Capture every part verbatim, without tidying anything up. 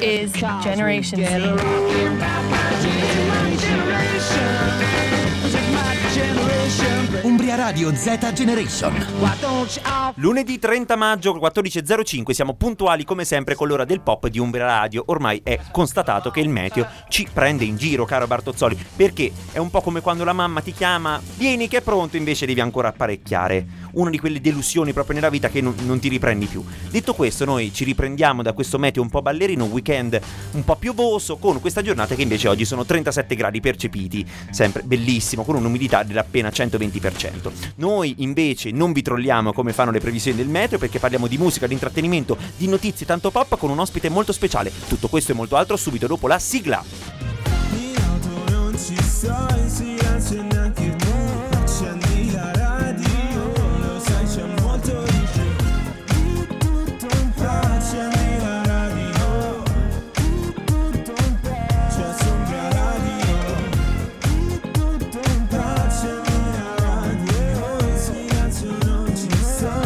is Generation Z. Umbria Radio Z Generation. Lunedì trenta maggio quattordici e zero cinque siamo puntuali come sempre con l'ora del pop di Umbria Radio. Ormai è constatato che il meteo ci prende in giro, caro Bartozzoli, perché è un po' come quando la mamma ti chiama, vieni che è pronto, invece devi ancora apparecchiare. Una di quelle delusioni proprio nella vita che non, non ti riprendi più. Detto questo, noi ci riprendiamo da questo meteo un po' ballerino, un weekend un po' piovoso, con questa giornata che invece oggi sono trentasette gradi percepiti, sempre bellissimo, con un'umidità dell'appena centoventi per cento. Noi invece non vi trolliamo come fanno le previsioni del meteo, perché parliamo di musica, di intrattenimento, di notizie tanto pop con un ospite molto speciale. Tutto questo e molto altro subito dopo la sigla. In auto non ci sto, in silenzio neanche te. Accendi la radio, lo sai c'è molto di più. Tutto un po', accendi la radio. Tutto un po', c'è Sombra Radio. Tutto un po', accendi la radio, in silenzio non ci sto.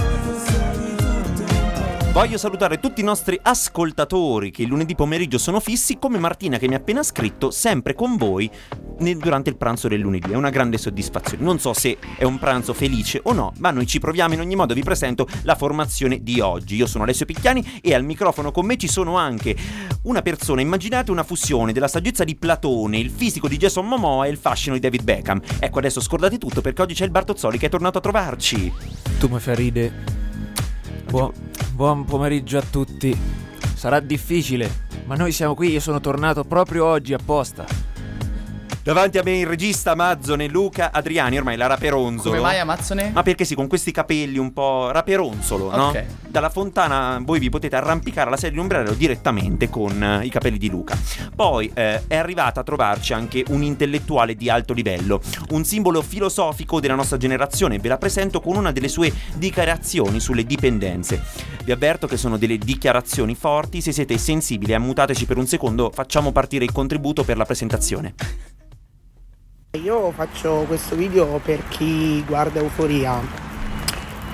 Voglio salutare tutti i nostri ascoltatori che il lunedì pomeriggio sono fissi, come Martina che mi ha appena scritto, sempre con voi nel, durante il pranzo del lunedì. È una grande soddisfazione, non so se è un pranzo felice o no, ma noi ci proviamo. In ogni modo vi presento la formazione di oggi. Io sono Alessio Picchiani e al microfono con me ci sono anche una persona, immaginate una fusione della saggezza di Platone, il fisico di Jason Momoa e il fascino di David Beckham. Ecco, adesso scordate tutto perché oggi c'è il Bartozzoli che è tornato a trovarci. Tu mi fai ride. Buon, buon pomeriggio a tutti. Sarà difficile, ma noi siamo qui, io sono tornato proprio oggi apposta. Davanti a me il regista Mazzone, Luca Adriani, ormai la Raperonzolo. Come mai a Mazzone? Ma perché sì, con questi capelli un po' Raperonzolo, okay. No? Dalla fontana voi vi potete arrampicare alla sedia di Umbrello direttamente con eh, i capelli di Luca. Poi eh, è arrivata a trovarci anche un intellettuale di alto livello, un simbolo filosofico della nostra generazione. Ve la presento con una delle sue dichiarazioni sulle dipendenze. Vi avverto che sono delle dichiarazioni forti, se siete sensibili ammutateci per un secondo, facciamo partire il contributo per la presentazione. Io faccio questo video per chi guarda Euforia,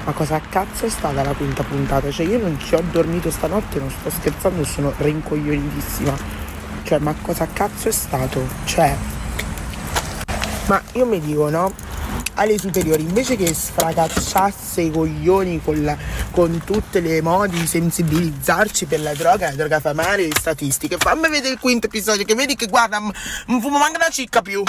ma cosa cazzo è stata la quinta puntata? Cioè io non ci ho dormito stanotte, non sto scherzando, sono rincoglionitissima. Cioè ma cosa cazzo è stato? Cioè, ma io mi dico, no? Alle superiori, invece che sfracacciasse i coglioni con, la, con tutte le modi, sensibilizzarci per la droga, la droga fa male, le statistiche, fammi vedere il quinto episodio che vedi che guarda, non fumo manca una cicca più.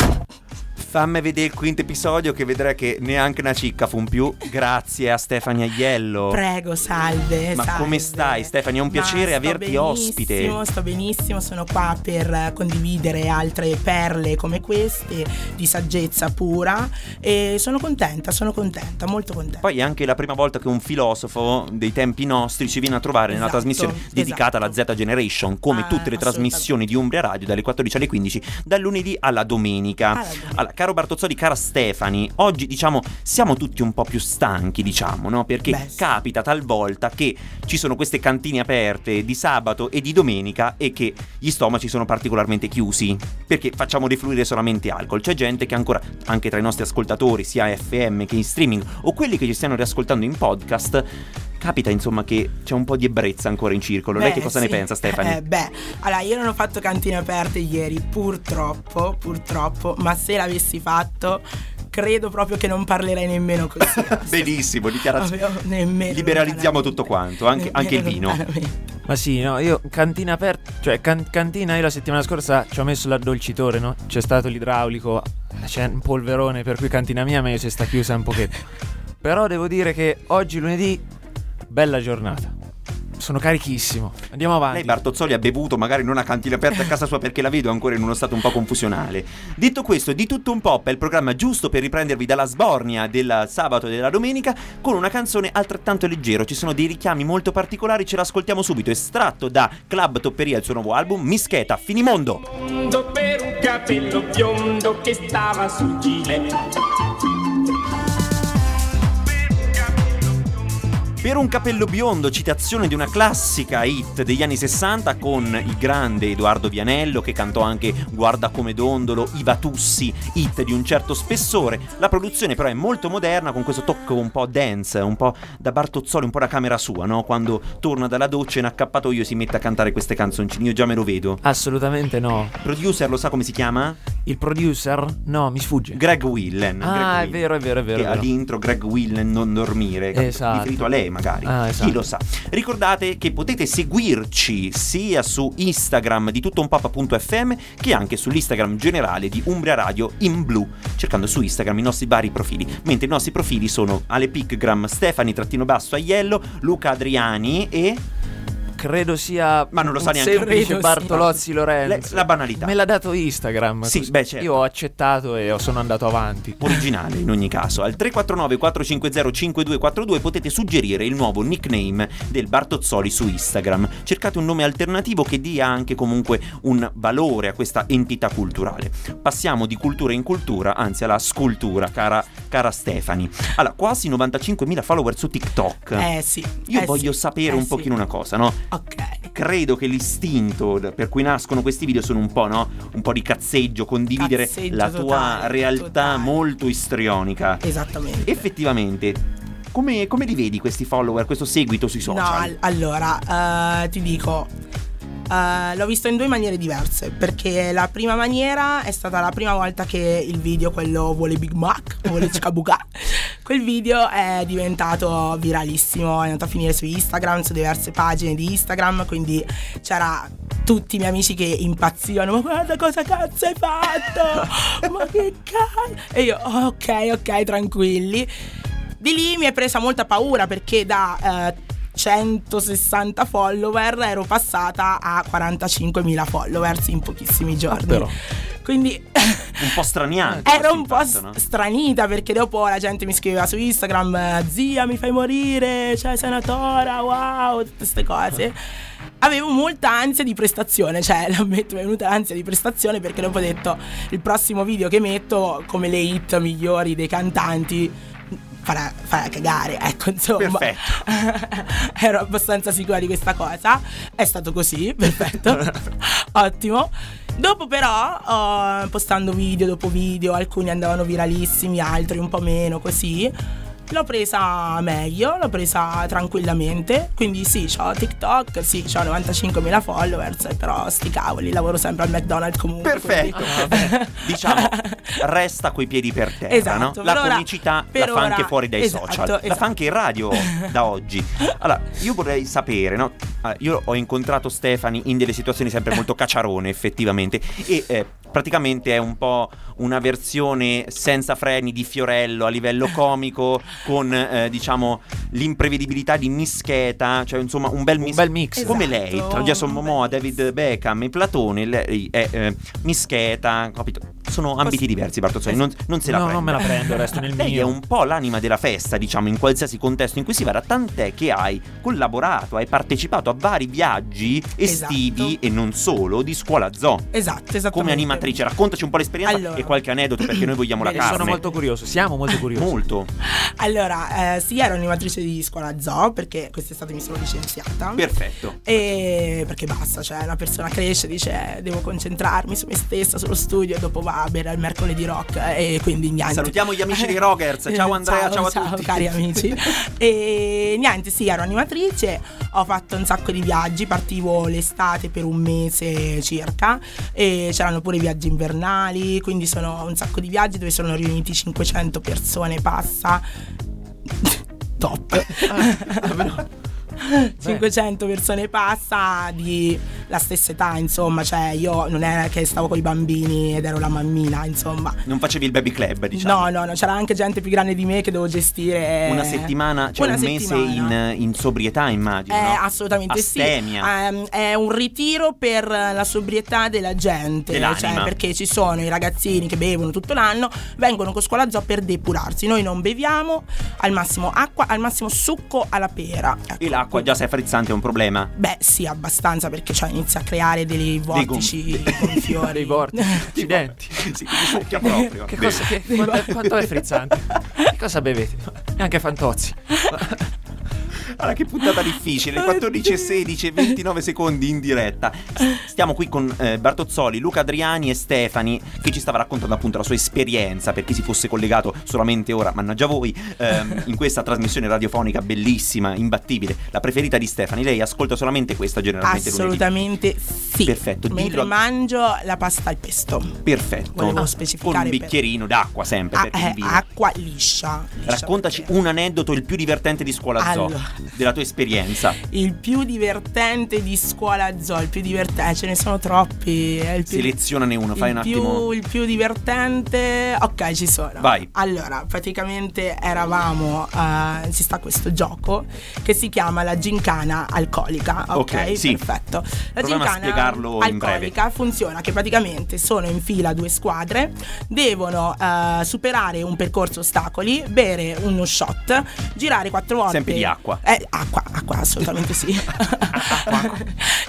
Fammi vedere il quinto episodio che vedrai che neanche una cicca fu in più. Grazie a Stephany Aiello. Prego, salve. Ma salve. Come stai, Stephany? È un piacere averti ospite. Sto benissimo, sono qua per condividere altre perle come queste di saggezza pura e sono contenta, sono contenta, molto contenta. Poi è anche la prima volta che un filosofo dei tempi nostri ci viene a trovare, esatto, nella trasmissione dedicata, esatto, alla Z Generation, come ah, tutte le trasmissioni di Umbria Radio dalle quattordici alle quindici, dal lunedì alla domenica. Alla domenica. Alla Caro Bartozzoli, cara Stephany, oggi diciamo siamo tutti un po' più stanchi, diciamo, no? Perché Beh. capita talvolta che ci sono queste cantine aperte di sabato e di domenica e che gli stomaci sono particolarmente chiusi perché facciamo defluire solamente alcol. C'è gente che ancora, anche tra i nostri ascoltatori, sia F M che in streaming o quelli che ci stanno riascoltando in podcast, capita insomma che c'è un po' di ebbrezza ancora in circolo. Beh, lei che cosa sì. ne pensa, Stephany? Eh, beh, allora io non ho fatto cantine aperte ieri, purtroppo, purtroppo, ma se l'avessi fatto credo proprio che non parlerei nemmeno così. Benissimo, dichiarazione. Liberalizziamo tutto quanto, anche, anche il vino. Ma sì, no, io cantina aperta, cioè can- cantina io la settimana scorsa ci ho messo l'addolcitore, no? C'è stato l'idraulico, c'è un polverone, per cui cantina mia meglio se sta chiusa un pochetto. Però devo dire che oggi lunedì bella giornata, sono carichissimo. Andiamo avanti. Lei, Bartozzoli, ha bevuto magari in una cantina aperta a casa sua, perché la vedo ancora in uno stato un po' confusionale. Detto questo, di tutto un pop è il programma giusto per riprendervi dalla sbornia del sabato e della domenica con una canzone altrettanto leggero. Ci sono dei richiami molto particolari, ce l'ascoltiamo subito, estratto da Club Topperia, il suo nuovo album Mischetta, Finimondo. Mondo per un capello biondo che stava sul gilet. Per un capello biondo, citazione di una classica hit degli anni sessanta con il grande Edoardo Vianello, che cantò anche Guarda come dondolo, I Vatussi, hit di un certo spessore. La produzione però è molto moderna, con questo tocco un po' dance, un po' da Bartozzoli, un po' da camera sua, no? Quando torna dalla doccia in accappatoio e si mette a cantare queste canzoncine. Io già me lo vedo. Assolutamente no. Producer, lo sa come si chiama? Il producer? No, mi sfugge. Greg Willen. Ah, Greg Willen. È vero, è vero, è vero. Che all'intro Greg Willen, non dormire. Esatto. Riferito a lei magari. Ah, esatto. Chi lo sa. Ricordate che potete seguirci sia su Instagram di tutto un papa punto effe emme che anche sull'Instagram generale di Umbria Radio in blu, cercando su Instagram i nostri vari profili. Mentre i nostri profili sono Alepicgram, Stephany Aiello, Luca Adriani e... credo sia, ma non lo sa neanche lui, Bartolozzi Lorenzo. Le, la banalità. Me l'ha dato Instagram. Sì, beh, certo. Io ho accettato e sono andato avanti. Originale in ogni caso. Al tre quattro nove quattro cinque zero cinque due quattro due potete suggerire il nuovo nickname del Bartozzoli su Instagram. Cercate un nome alternativo che dia anche comunque un valore a questa entità culturale. Passiamo di cultura in cultura, anzi alla scultura, cara, cara Stephany. Allora, quasi novantacinquemila follower su TikTok. Eh sì. Io eh voglio sì, sapere eh un pochino sì. una cosa, no? Ok. Credo che l'istinto per cui nascono questi video sono un po', no? Un po' di cazzeggio, condividere cazzeggio la tua totale, realtà totale. molto istrionica. Esattamente. Effettivamente. Come, come li vedi questi follower, questo seguito sui social? No, all- allora, uh, ti dico, uh, l'ho visto in due maniere diverse, perché la prima maniera è stata la prima volta che il video, quello vuole Big Mac, vuole Cicabuca, quel video è diventato viralissimo, è andato a finire su Instagram, su diverse pagine di Instagram, quindi c'era tutti i miei amici che impazzivano, ma guarda cosa cazzo hai fatto, ma che cazzo, e io ok, ok, tranquilli. Di lì mi è presa molta paura, perché da eh, centosessanta follower ero passata a quarantacinquemila followers in pochissimi giorni. Ah, però. Quindi un po' straniante. Ero un po' s- no? stranita, perché dopo la gente mi scriveva su Instagram: zia, mi fai morire, cioè sei una tora, wow, tutte queste cose. Avevo molta ansia di prestazione, cioè l'ammetto, mi è venuta l'ansia di prestazione, perché dopo ho detto: il prossimo video che metto, come le hit migliori dei cantanti, farà, farà cagare, ecco, insomma. Perfetto. Ero abbastanza sicura di questa cosa. È stato così, perfetto. Ottimo. Dopo però, oh, postando video dopo video, alcuni andavano viralissimi, altri un po' meno, così l'ho presa meglio, l'ho presa tranquillamente. Quindi sì, c'ho TikTok, sì, c'ho novantacinquemila followers, però sti cavoli, lavoro sempre al McDonald's comunque. Perfetto. Ah, diciamo, resta coi piedi per terra, esatto, no? La ora, comicità la fa anche fuori dai esatto, social, esatto. La fa anche in radio da oggi. Allora, io vorrei sapere, no? Io ho incontrato Stephany in delle situazioni sempre molto cacciarone, effettivamente, e eh, praticamente è un po' una versione senza freni di Fiorello a livello comico, con eh, diciamo l'imprevedibilità di Mischetta, cioè insomma un bel mix, un bel mix. Esatto. Come lei, tra Jason Momoa, David Beckham e Platone, lei è eh, Mischetta, capito? Sono ambiti Posso... diversi, Bartozzoli, non, non se la no, prende. No, non me la prendo, resto nel lei mio. Lei è un po' l'anima della festa, diciamo, in qualsiasi contesto in cui si vada, tant'è che hai collaborato, hai partecipato a vari viaggi estivi, esatto, e non solo, di Scuola Zoo. Esatto, esatto. Come animatrice, raccontaci un po' l'esperienza, allora, e qualche aneddoto, perché noi vogliamo bene, la carne. Sono molto curioso, siamo molto curiosi. Molto. Allora, eh, sì, ero animatrice di Scuola Zoo, perché quest'estate mi sono licenziata. Perfetto. E perché basta, cioè una persona cresce, dice devo concentrarmi su me stessa, sullo studio, e dopo va a bere il mercoledì rock, e quindi niente. Salutiamo gli amici di Rockers, ciao Andrea, ciao, ciao a ciao, tutti. Ciao cari amici. E niente, sì, ero animatrice, ho fatto un sacco di viaggi, partivo l'estate per un mese circa, e c'erano pure i viaggi invernali, quindi sono un sacco di viaggi dove sono riuniti cinquecento persone, passa. Top. cinquecento persone passa di la stessa età, insomma, cioè io non era che stavo con i bambini ed ero la mammina, insomma. Non facevi il baby club, diciamo. No, no, no, c'era anche gente più grande di me che dovevo gestire una settimana, cioè una un settimana. mese in, in sobrietà, immagino. Eh, no? Assolutamente. Astemia. Sì. È un ritiro per la sobrietà della gente, dell'anima. Cioè perché ci sono i ragazzini che bevono tutto l'anno, vengono con Scuola Zoo per depurarsi. Noi non beviamo, al massimo acqua, al massimo succo alla pera. Ecco. E l'acqua già se è frizzante è un problema? Beh, sì, abbastanza, perché cioè inizia a creare dei vortici con fiori, dei vortici, accidenti. Sì, succhia proprio. Che cosa, che, quanto, quanto è frizzante? Che cosa bevete? Neanche Fantozzi. Allora, che puntata difficile. quattordici e sedici, ventinove secondi in diretta. Stiamo qui con eh, Bartozzoli, Luca Adriani e Stephany, che ci stava raccontando appunto la sua esperienza, per chi si fosse collegato solamente ora, mannaggia voi, ehm, in questa trasmissione radiofonica bellissima, imbattibile, la preferita di Stephany. Lei ascolta solamente questa generalmente? Assolutamente lunedì. Sì. Perfetto. Mentre dillo... mangio la pasta al pesto. Perfetto. Volevo specificare. Con un bicchierino per... d'acqua sempre. Ah, eh, acqua liscia, liscia. Raccontaci perché... un aneddoto il più divertente di Scuola Zoo. Allora, della tua esperienza. Il più divertente di Scuola Zoo, il più divertente, ce ne sono troppi. Più... selezionane uno, fai un più, attimo. Il più divertente. Ok, ci sono. Vai. Allora, praticamente eravamo uh, ci sta questo gioco che si chiama la gincana alcolica. Ok, okay, sì. Perfetto. La Proviamo gincana a spiegarlo alcolica funziona che praticamente sono in fila due squadre, devono uh, superare un percorso ostacoli, bere uno shot, girare quattro volte. Sempre di acqua. Eh, acqua, acqua, assolutamente sì.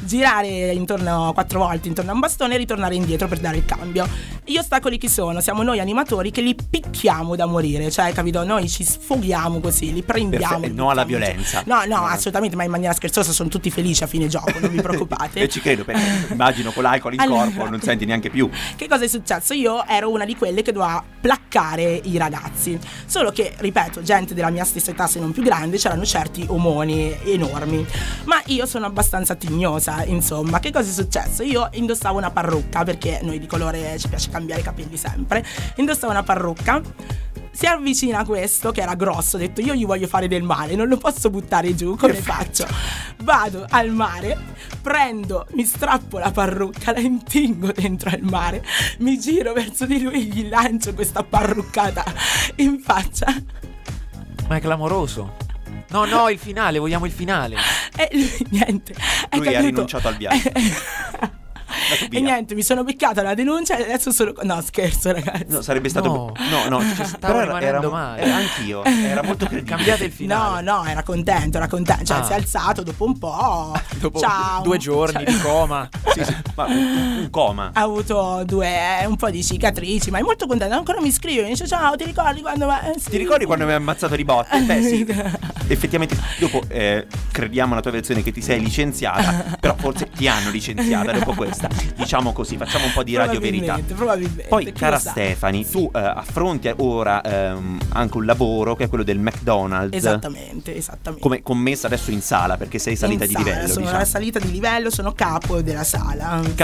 Girare intorno quattro volte intorno a un bastone e ritornare indietro per dare il cambio. Gli ostacoli chi sono? Siamo noi animatori che li picchiamo da morire, cioè, capito? Noi ci sfoghiamo così, li prendiamo. Perfetto. No alla violenza. No, no, assolutamente, ma in maniera scherzosa, sono tutti felici a fine gioco, non vi preoccupate. E ci credo, perché immagino con l'alcol in allora, corpo non senti neanche più. Che cosa è successo? Io ero una di quelle che doveva placcare i ragazzi, solo che, ripeto, gente della mia stessa età, se non più grande, c'erano certi omoni enormi, ma io sono abbastanza tignosa, insomma. Che cosa è successo? Io indossavo una parrucca, perché noi di colore ci piace cambiare i capelli sempre, indossavo una parrucca. Si avvicina questo che era grosso, ho detto io gli voglio fare del male, non lo posso buttare giù, come faccio? Vado al mare, prendo, mi strappo la parrucca, la intingo dentro al mare, mi giro verso di lui e gli lancio questa parruccata in faccia. Ma è clamoroso. No, no, il finale, vogliamo il finale. E lui, niente. Lui ha rinunciato al viaggio. E niente, mi sono beccata la denuncia e adesso sono... No, scherzo, ragazzi. No, sarebbe stato... No, no, no, cioè, stavo rimanendo male. Era anch'io, era molto credibile. Cambiate il finale. No, no, era contento, era contento. Cioè, ah. si è alzato dopo un po'. Dopo ciao. Due giorni ciao. Di coma. Sì, sì, ma un coma. Ha avuto due, un po' di cicatrici, ma è molto contento. Ancora mi scrive, mi dice ciao, ti ricordi quando... Sì. Ti ricordi quando mi hai ammazzato di botte? Beh, sì. Effettivamente, dopo, eh, crediamo alla tua versione che ti sei licenziata, però forse ti hanno licenziata dopo questo. Diciamo così, facciamo un po' di radio verità. Poi, cara Stephany, sì. tu eh, affronti ora ehm, anche un lavoro che è quello del McDonald's. Esattamente, esattamente. Come commessa adesso in sala, perché sei salita in di sala, livello. Sono diciamo. Una salita di livello, sono capo della sala. Caposala, sì.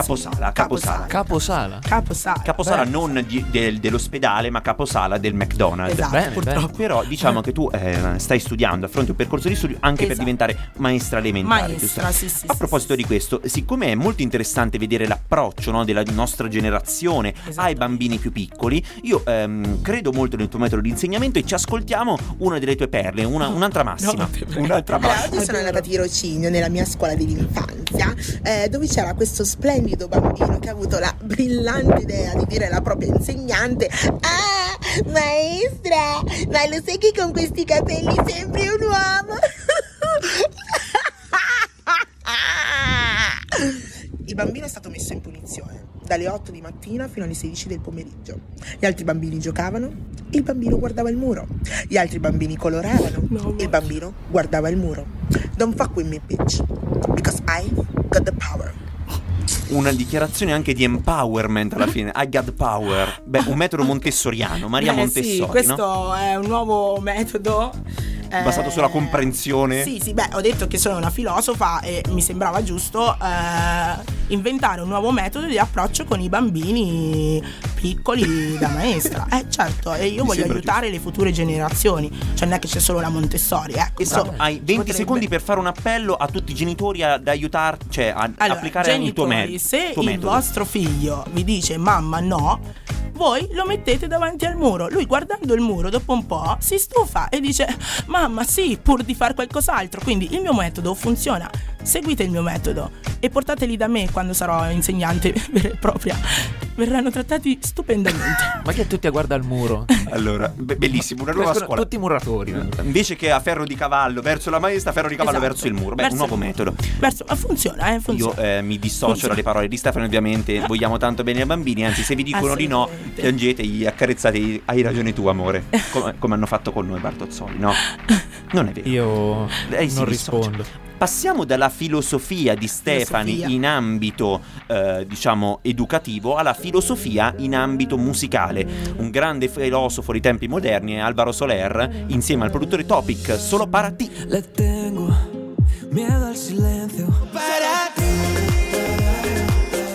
caposala, caposala, caposala, caposala, non di, del, dell'ospedale, ma caposala del McDonald's. Esatto, bene, purtroppo. Bene. Però diciamo che tu eh, stai studiando, affronti un percorso di studio anche esatto. per diventare maestra elementare. Maestra, sì, sì, a proposito sì, di questo, siccome è molto interessante vedere l'approccio, no, della nostra generazione esatto. ai bambini più piccoli, io ehm, credo molto nel tuo metodo di insegnamento e ci ascoltiamo una delle tue perle, una, un'altra massima. No, un'altra massima. Oggi sono andata a tirocinio nella mia scuola dell'infanzia, eh, dove c'era questo splendido bambino che ha avuto la brillante idea di dire alla propria insegnante: ah, maestra, ma lo sai che con questi capelli sembri un uomo? Il bambino è stato messo in punizione dalle otto di mattina fino alle sedici del pomeriggio. Gli altri bambini giocavano, il bambino guardava il muro. Gli altri bambini coloravano, no, il bambino guardava il muro. Don't fuck with me, bitch, because I got the power. Una dichiarazione anche di empowerment alla fine. I got power. Beh, un metodo montessoriano, Maria eh, Montessori, sì, questo no? È un nuovo metodo basato sulla comprensione. Sì, sì, beh, ho detto che sono una filosofa e mi sembrava giusto eh, inventare un nuovo metodo di approccio con i bambini piccoli da maestra. Eh certo, e io mi voglio aiutare giusto. Le future generazioni, cioè non è che c'è solo la Montessori, ecco. Esatto. So, hai venti potrebbe... secondi per fare un appello a tutti i genitori ad aiutar, cioè ad allora, applicare genitori, il tuo metodo. Se tuo il metodo. vostro figlio vi dice mamma no, voi lo mettete davanti al muro. Lui guardando il muro dopo un po' si stufa e dice mamma sì, pur di far qualcos'altro. Quindi il mio metodo funziona, seguite il mio metodo e portateli da me quando sarò insegnante vera e propria. Verranno trattati stupendamente. Ma che tutti a guarda al muro. Allora, be- bellissimo, una nuova scuola. Tutti muratori. Invece che a ferro di cavallo verso la maestra, ferro di cavallo esatto. verso il muro. Beh, verso un nuovo metodo. Verso, ma funziona, eh, funziona. Io eh, mi dissocio funziona. dalle parole di Stephany, ovviamente vogliamo tanto bene ai bambini, anzi se vi dicono di no, piangete, accarezzate, hai ragione tu amore, come, come hanno fatto con noi Bartozzoli, no? Non è vero. Io eh, sì, non rispondo. Passiamo dalla filosofia di Stephany filosofia. in ambito eh, diciamo educativo alla filosofia in ambito musicale. Un grande filosofo dei tempi moderni è Alvaro Soler, insieme al produttore Topic, Solo para ti. Le tengo miedo al silencio. Para ti.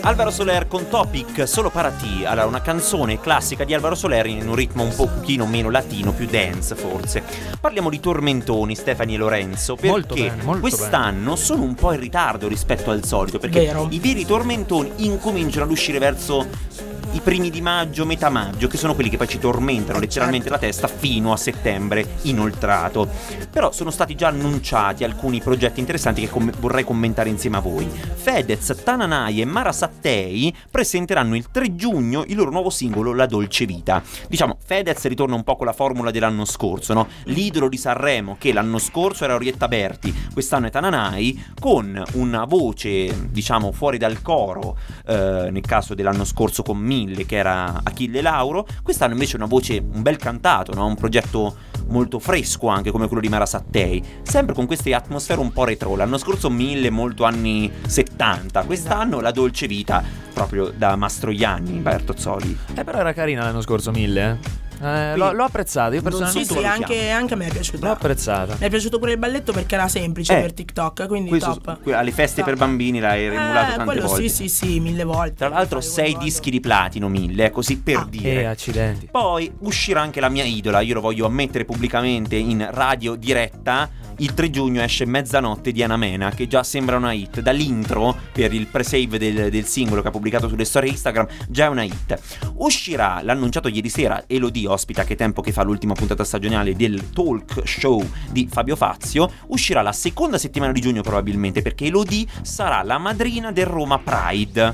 Alvaro Soler con Topic, Solo para ti. Allora, una canzone classica di Alvaro Soler in un ritmo un pochino meno latino, più dance forse. Parliamo di tormentoni, Stephany e Lorenzo, perché molto bene, molto quest'anno bene. sono un po' in ritardo rispetto al solito, perché Vero. i veri tormentoni incominciano ad uscire verso i primi di maggio, metà maggio, che sono quelli che poi ci tormentano letteralmente la testa fino a settembre inoltrato. Però sono stati già annunciati alcuni progetti interessanti che com- vorrei commentare insieme a voi. Fedez, Tananai e Mara Sattei presenteranno il tre giugno il loro nuovo singolo La Dolce Vita. Diciamo, Fedez ritorna un po' con la formula dell'anno scorso, no? L'idolo di Sanremo, che l'anno scorso era Orietta Berti, quest'anno è Tananai, con una voce, diciamo, fuori dal coro, eh, nel caso dell'anno scorso con Mia, che era Achille Lauro. Quest'anno invece una voce, un bel cantato, no? Un progetto molto fresco, anche come quello di Mara Sattei, sempre con queste atmosfere un po' retro. L'anno scorso Mille, molto anni settanta. Quest'anno La Dolce Vita, proprio da Mastroianni, Bartozzoli. Eh però era carina l'anno scorso Mille, eh? Eh, l'ho, l'ho apprezzata io personalmente. Sì, sì, anche, anche a me è piaciuta. L'ho apprezzata. Mi è piaciuto pure il balletto perché era semplice eh, per TikTok, quindi top. So, alle feste top. per bambini l'hai eh, emulato tante quello, volte. Sì, sì, sì, mille volte. Tra l'altro sei dischi di platino Mille, così per ah, dire. Eh, accidenti. Poi uscirà anche La mia idola, io lo voglio ammettere pubblicamente in radio diretta. Il tre giugno esce Mezzanotte di Ana Mena, che già sembra una hit. Dall'intro, per il pre-save del, del singolo che ha pubblicato sulle storie Instagram, già è una hit. Uscirà, l'ha annunciato ieri sera, Elodie, ospita Che tempo che fa, l'ultima puntata stagionale del talk show di Fabio Fazio. Uscirà la seconda settimana di giugno probabilmente, perché Elodie sarà la madrina del Roma Pride.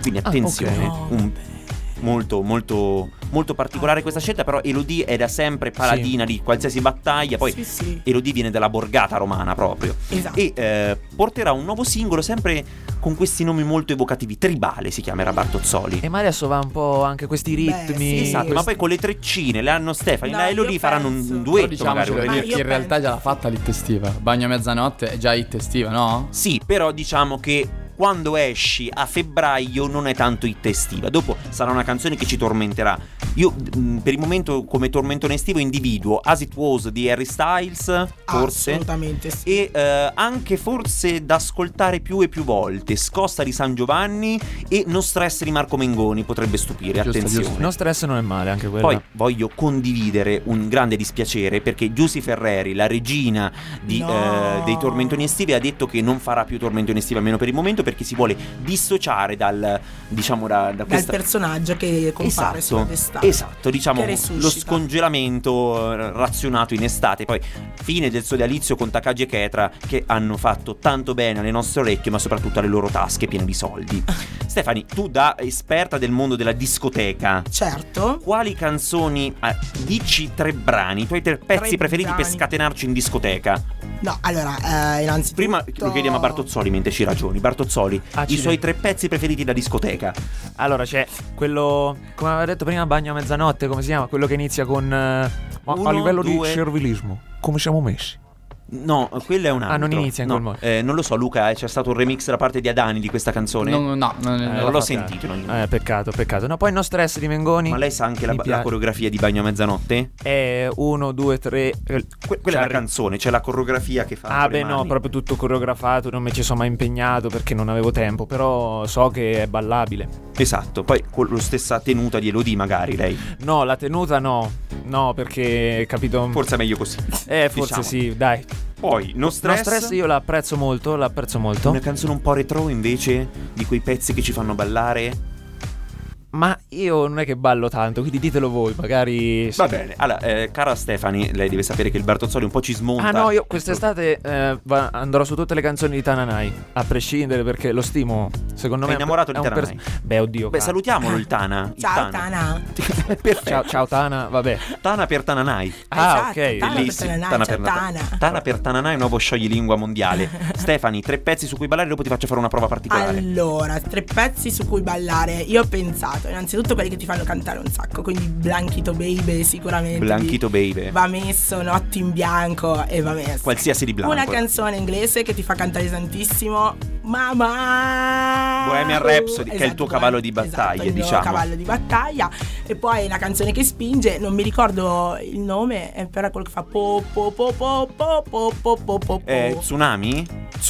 Quindi attenzione, ah, okay. un... molto, molto... molto particolare questa scelta, però Elodie è da sempre paladina sì. di qualsiasi battaglia. Poi sì, sì. Elodie viene dalla borgata romana proprio. Esatto. E eh, porterà un nuovo singolo sempre con questi nomi molto evocativi. Tribale si chiamerà Bartozzoli. E ma adesso va un po' anche questi ritmi. Beh, sì, esatto, questi... ma poi con le treccine le hanno Stephany, no, la Elodie faranno penso. un duetto, diciamo, magari. Ma che in penso. realtà già l'ha fatta l'hit estiva. Bagno a mezzanotte è già hit estiva, no? Sì, però diciamo che quando esci a febbraio non è tanto hit estiva. Dopo sarà una canzone che ci tormenterà. Io per il momento come tormentone estivo individuo As It Was di Harry Styles, forse. Assolutamente sì. E eh, anche forse da ascoltare più e più volte Scossa di San Giovanni e No Stress di Marco Mengoni potrebbe stupire, giusto, attenzione giusto. No Stress non è male anche quella. Poi voglio condividere un grande dispiacere, perché Giusy Ferreri, la regina di, no. eh, dei tormentoni estivi, ha detto che non farà più tormentoni estivi, almeno per il momento, perché si vuole dissociare dal, diciamo, da, da questa... dal personaggio che compare esatto, estate. Esatto, diciamo lo scongelamento razionato in estate. Poi fine del sodalizio con Takagi e Ketra, che hanno fatto tanto bene alle nostre orecchie ma soprattutto alle loro tasche piene di soldi. Stephany, tu da esperta del mondo della discoteca, certo, quali canzoni, ah, dici tre brani, i tuoi tre pezzi tre preferiti brani. per scatenarci in discoteca. No, allora, eh, innanzitutto prima lo chiediamo a Bartozzoli mentre ci ragioni. Bartozzoli, Accidenti. i suoi tre pezzi preferiti da discoteca. Allora c'è quello, come avevo detto prima, Bagno a mezzanotte, come si chiama? Quello che inizia con uh, Uno, a livello due. di servilismo. Come siamo messi? No, quello è un altro. Ah, non inizia in no, quel modo. Eh, non lo so, Luca, eh, c'è stato un remix da parte di Adani di questa canzone. No, no, no, no eh, non l'ho fatta. sentito. Non eh, peccato, peccato. No, poi No Stress di Mengoni. Ma lei sa anche la, la coreografia di Bagno a mezzanotte? È uno, due, tre. Que- quella è la canzone, c'è la coreografia che fa. Ah, beh, mani. no, proprio tutto coreografato. Non mi ci sono mai impegnato perché non avevo tempo. Però so che è ballabile. Esatto, poi con la stessa tenuta di Elodie, magari lei. No, la tenuta no. No, perché capito. Forse è meglio così. Eh, forse diciamo. sì, dai. Poi No Stress. No Stress io l'apprezzo molto, l'apprezzo molto. Una canzone un po' retro invece, di quei pezzi che ci fanno ballare. Ma io non è che ballo tanto, quindi ditelo voi, magari. Va bene. Allora, eh, cara Stephany, lei deve sapere che il Bartozzoli un po' ci smonta. Ah no, io quest'estate eh, va, andrò su tutte le canzoni di Tananai, a prescindere, perché lo stimo. Secondo me è innamorato è di Tananai. Pers- Beh, oddio. Beh, salutiamolo il Tana. Il ciao Tana. Tana. ciao, ciao Tana, vabbè. Tana per Tananai. Ah, ok. Bellissimo. Tana per Tananai. Tana. Tana per Tananai, nuovo scioglilingua mondiale. Stephany, tre pezzi su cui ballare, dopo ti faccio fare una prova particolare. Allora, tre pezzi su cui ballare. Io ho pensato innanzitutto soprattutto quelli che ti fanno cantare un sacco, quindi Blanchito Baby sicuramente Blanchito Baby va messo, Notti in bianco e va messo qualsiasi di Blanco. Una canzone inglese che ti fa cantare tantissimo, Mamma Bohemian Rhapsody, esatto, che è il tuo cavallo di battaglia, esatto, il diciamo il mio cavallo di battaglia. E poi la canzone che spinge, non mi ricordo il nome, è però quello che fa po po po po po po po po po eh, Tsunami? Tsunami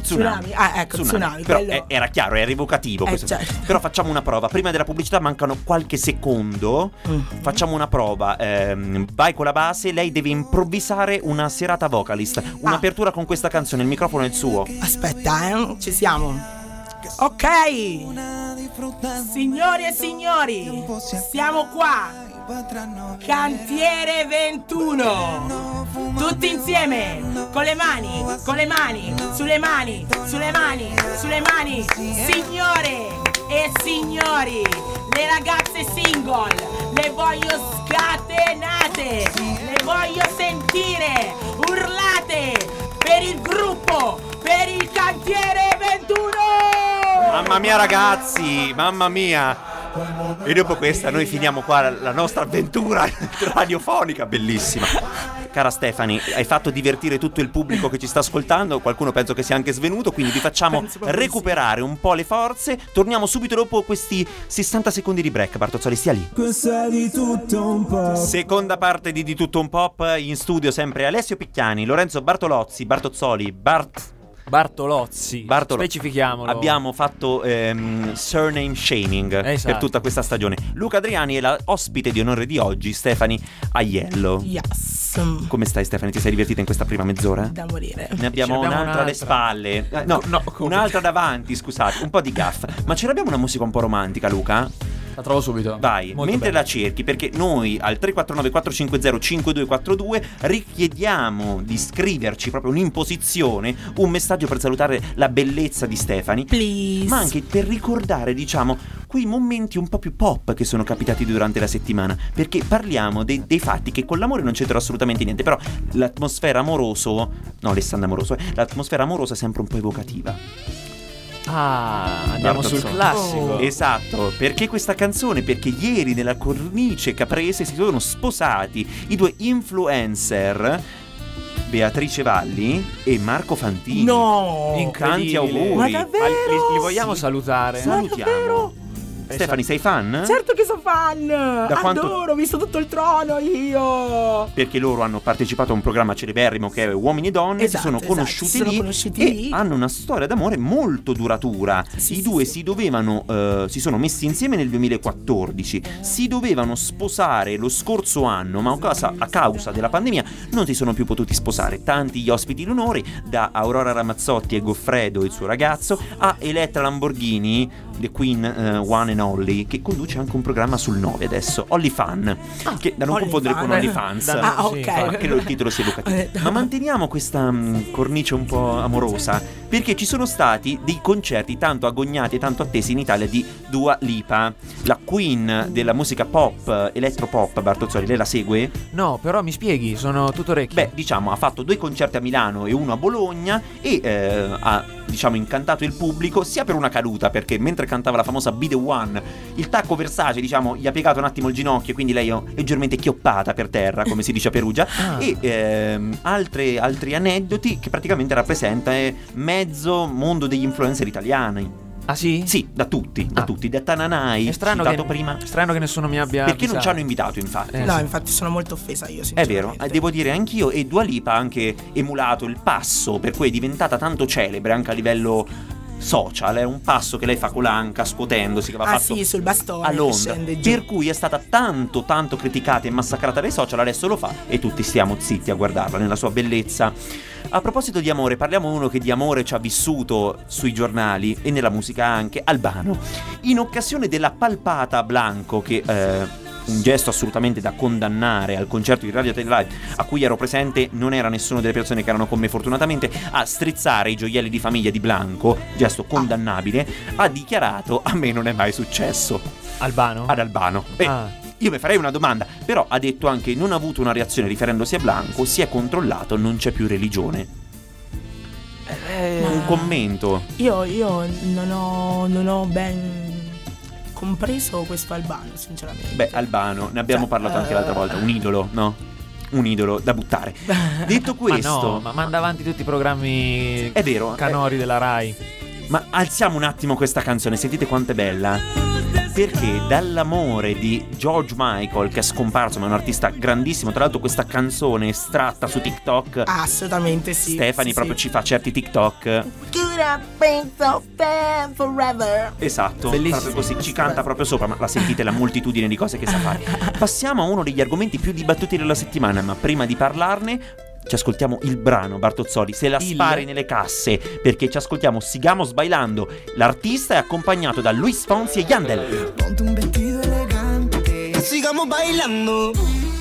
Tsunami, tsunami. Ah ecco Tsunami, tsunami. Però quello... era chiaro, era evocativo eh, certo. Però facciamo una prova prima della pubblicità, mancano qualche secondo. Mm-hmm. Facciamo una prova, eh, vai con la base, lei deve improvvisare una serata vocalist, un'apertura ah. con questa canzone, il microfono è il suo. Aspetta eh, ci siamo. Ok, signori e signori, siamo qua, Cantiere ventuno, tutti insieme, con le mani, con le mani, sulle mani, sulle mani, sulle mani, signore e signori, le ragazze single, le voglio scatenate, le voglio sentire, urlate, per il gruppo, per il Cantiere ventuno! Mamma mia ragazzi, mamma mia! E dopo questa noi finiamo qua la nostra avventura radiofonica bellissima. Cara Stephany, hai fatto divertire tutto il pubblico che ci sta ascoltando, qualcuno penso che sia anche svenuto, quindi vi facciamo recuperare sì. un po' le forze. Torniamo subito dopo questi sessanta secondi di break. Bartozzoli, stia lì. Questa è di tutto un pop. Seconda parte di Di tutto un pop, in studio sempre Alessio Picchiani, Lorenzo Bartolozzi, Bartozzoli, Bart Bartolozzi, Bartolo. Specifichiamolo. Abbiamo fatto ehm, surname shaming, esatto, per tutta questa stagione. Luca Adriani è l'ospite di onore di oggi, Stephany Aiello. Yes. Come stai Stephany? Ti sei divertita in questa prima mezz'ora? Da morire. Ne abbiamo, abbiamo un'altra, un'altra alle spalle. No, no, un'altra davanti, scusate. Un po' di gaff. Ma ce l'abbiamo una musica un po' romantica, Luca? La trovo subito. Vai, molto mentre bene. La cerchi, perché noi al tre quattro nove quattro cinque zero cinque due quattro due richiediamo di scriverci proprio un'imposizione, un messaggio per salutare la bellezza di Stephany, please, ma anche per ricordare, diciamo, quei momenti un po' più pop che sono capitati durante la settimana, perché parliamo dei, dei fatti che con l'amore non c'entra assolutamente niente, però l'atmosfera amoroso, no, Alessandra Amoroso, eh, l'atmosfera amorosa è sempre un po' evocativa. Ah, andiamo Bartozzoli sul classico. Oh. Esatto, perché questa canzone? Perché ieri nella cornice caprese si sono sposati i due influencer Beatrice Valli e Marco Fantini. No! Tanti auguri. Ma davvero? Li, li vogliamo sì. salutare? Salutiamo. Ma davvero? Stephany, sei fan? Certo che sono fan! Da adoro, quanto... ho visto tutto il trono io! Perché loro hanno partecipato a un programma celeberrimo che è Uomini e Donne, esatto, si sono esatto, conosciuti, sono lì, conosciuti e lì, e hanno una storia d'amore molto duratura. Sì, I sì, due sì. si dovevano, uh, si sono messi insieme nel duemilaquattordici, si dovevano sposare lo scorso anno, ma a causa, a causa della pandemia non si sono più potuti sposare. Tanti gli ospiti d'onore, da Aurora Ramazzotti e Goffredo, il suo ragazzo, a Elettra Lamborghini, The Queen uh, One and Olly, che conduce anche un programma sul nove adesso, Olly Fan, ah, che da non Olly confondere Fan. Con OnlyFans. Ah, ok. Credo il titolo sia educativo. Ma manteniamo questa um, cornice un po' amorosa, perché ci sono stati dei concerti tanto agognati e tanto attesi in Italia di Dua Lipa, la queen della musica pop, elettropop. Bartozzoli, lei la segue? No, però mi spieghi, sono tutto orecchio. Beh, diciamo, ha fatto due concerti a Milano e uno a Bologna e eh, ha, diciamo, incantato il pubblico sia per una caduta, perché mentre cantava la famosa Be The One, il tacco Versace, diciamo, gli ha piegato un attimo il ginocchio, quindi lei è leggermente chioppata per terra, come si dice a Perugia. Ah. E ehm, altre, altri aneddoti che praticamente rappresenta eh, mezzo mondo degli influencer italiani. Ah sì? Sì, da tutti, da ah. tutti, da Tananai. È strano citato che, prima. Strano che nessuno mi abbia perché avvisato. Non ci hanno invitato, infatti. Eh, no, sì. infatti sono molto offesa io, sinceramente. È vero, devo dire anch'io. E Dua Lipa ha anche emulato il passo, per cui è diventata tanto celebre anche a livello social, è un passo che lei fa con l'anca scuotendosi, che va ah, fatto sì, sul bastone a Londra, per cui è stata tanto tanto criticata e massacrata dai social, adesso lo fa e tutti stiamo zitti a guardarla nella sua bellezza. A proposito di amore, parliamo uno che di amore ci ha vissuto sui giornali e nella musica anche, Albano, in occasione della palpata a Blanco, che eh, un gesto assolutamente da condannare, al concerto di Radio Tellive a cui ero presente non era nessuno delle persone che erano con me fortunatamente, a strizzare i gioielli di famiglia di Blanco, gesto condannabile, ha dichiarato: a me non è mai successo. Albano? Ad Albano. Beh, ah. io mi farei una domanda, però ha detto anche: non ha avuto una reazione riferendosi a Blanco, si è controllato, non c'è più religione. Eh, un commento. Io, io non ho, non ho ben... compreso questo Albano, sinceramente. Beh, Albano, ne abbiamo cioè, parlato anche uh... l'altra volta, un idolo, no? Un idolo da buttare. Detto questo, ma no, ma manda avanti tutti i programmi è vero, canori è... della Rai. Ma alziamo un attimo questa canzone, sentite quanto è bella. Perché dall'amore di George Michael, che è scomparso, ma è un artista grandissimo. Tra l'altro questa canzone estratta su TikTok. Assolutamente sì. Stephany sì, proprio sì. Ci fa certi TikTok. Esatto, bellissimo così. Ci canta proprio sopra, ma la sentite la moltitudine di cose che sa fare. Passiamo a uno degli argomenti più dibattuti della settimana, ma prima di parlarne ci ascoltiamo il brano Bartozzoli, se la il... spari nelle casse, perché ci ascoltiamo Sigamos Bailando. L'artista è accompagnato da Luis Fonsi e Yandel. Ponte un vestito elegante, sigamos bailando.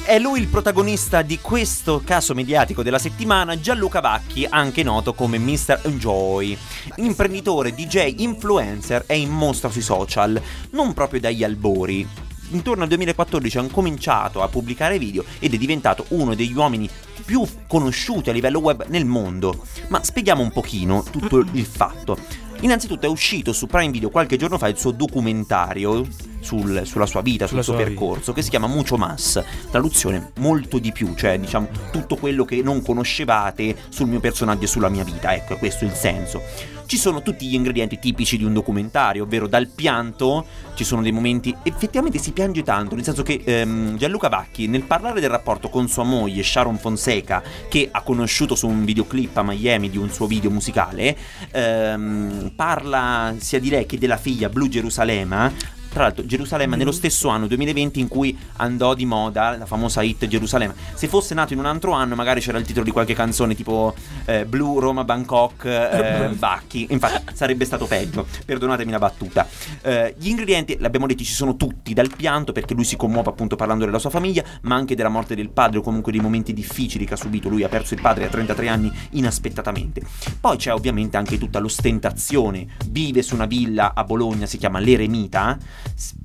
È lui il protagonista di questo caso mediatico della settimana, Gianluca Vacchi, anche noto come mister Enjoy. Imprenditore, D J, influencer e in mostra sui social, non proprio dagli albori. Intorno al duemilaquattordici ha cominciato a pubblicare video ed è diventato uno degli uomini più conosciuti a livello web nel mondo. Ma spieghiamo un pochino tutto il fatto. Innanzitutto è uscito su Prime Video qualche giorno fa il suo documentario sul, sulla sua vita, sul sulla suo percorso vita. Che si chiama Mucho Más, traduzione molto di più, cioè diciamo tutto quello che non conoscevate sul mio personaggio e sulla mia vita, ecco questo è il senso. Ci sono tutti gli ingredienti tipici di un documentario, ovvero dal pianto, ci sono dei momenti, effettivamente si piange tanto, nel senso che ehm, Gianluca Vacchi nel parlare del rapporto con sua moglie Sharon Fonseca, che ha conosciuto su un videoclip a Miami di un suo video musicale, ehm, parla sia di lei che della figlia Blue Jerusalema, tra l'altro Gerusalemme nello stesso anno duemilaventi in cui andò di moda la famosa hit Gerusalemme. Se fosse nato in un altro anno magari c'era il titolo di qualche canzone tipo eh, Blue, Roma, Bangkok, eh, Vacchi, infatti sarebbe stato peggio, perdonatemi la battuta. Eh, gli ingredienti l'abbiamo detto, ci sono tutti, dal pianto perché lui si commuove appunto parlando della sua famiglia, ma anche della morte del padre o comunque dei momenti difficili che ha subito. Lui ha perso il padre a trentatré anni inaspettatamente. Poi c'è ovviamente anche tutta l'ostentazione, vive su una villa a Bologna, si chiama l'Eremita,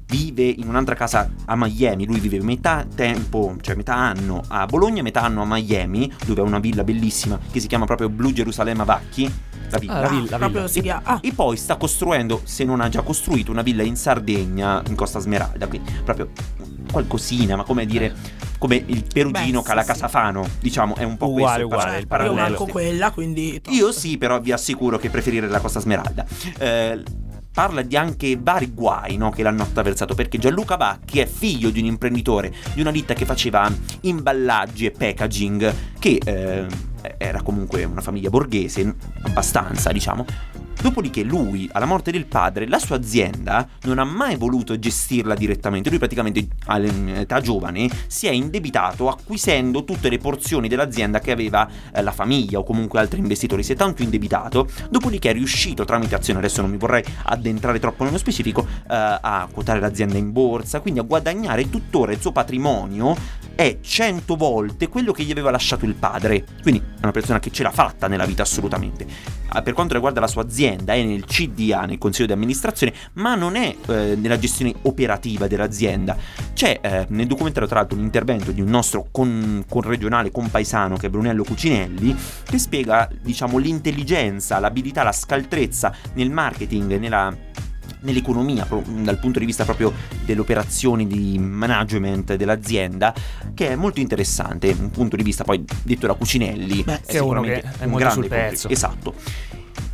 vive in un'altra casa a Miami. Lui vive metà tempo, cioè metà anno a Bologna, metà anno a Miami, dove ha una villa bellissima che si chiama proprio Blue Jerusalema Vacchi, la villa, ah, la villa, la villa. E, ah. e poi sta costruendo, se non ha già costruito, una villa in Sardegna, in Costa Smeralda, quindi proprio qualcosina, ma come dire, come il perugino Beh, cala Casafano, sì. diciamo, è un po' uguale, questo uguale, il parallelo. Io manco quella, quindi top. Io sì, però vi assicuro che preferire la Costa Smeralda. eh, Parla di anche vari guai, no, che l'hanno attraversato, perché Gianluca Vacchi è figlio di un imprenditore di una ditta che faceva imballaggi e packaging, che eh, era comunque una famiglia borghese, abbastanza diciamo. Dopodiché lui, alla morte del padre, la sua azienda non ha mai voluto gestirla direttamente. Lui praticamente all'età giovane si è indebitato acquisendo tutte le porzioni dell'azienda che aveva eh, la famiglia o comunque altri investitori. Si è tanto indebitato, dopodiché è riuscito tramite azioni, adesso non mi vorrei addentrare troppo nello specifico, eh, a quotare l'azienda in borsa, quindi a guadagnare tuttora il suo patrimonio è cento volte quello che gli aveva lasciato il padre. Quindi è una persona che ce l'ha fatta nella vita, assolutamente. Per quanto riguarda la sua azienda è nel C D A, nel consiglio di amministrazione, ma non è eh, nella gestione operativa dell'azienda. C'è eh, nel documentario tra l'altro un intervento di un nostro con, conregionale compaesano che è Brunello Cucinelli, che spiega diciamo l'intelligenza, l'abilità, la scaltrezza nel marketing, nella nell'economia dal punto di vista proprio delle operazioni di management dell'azienda, che è molto interessante, un punto di vista poi detto da Cucinelli. Beh, è sicuramente che è un grande sul pezzo. Esatto.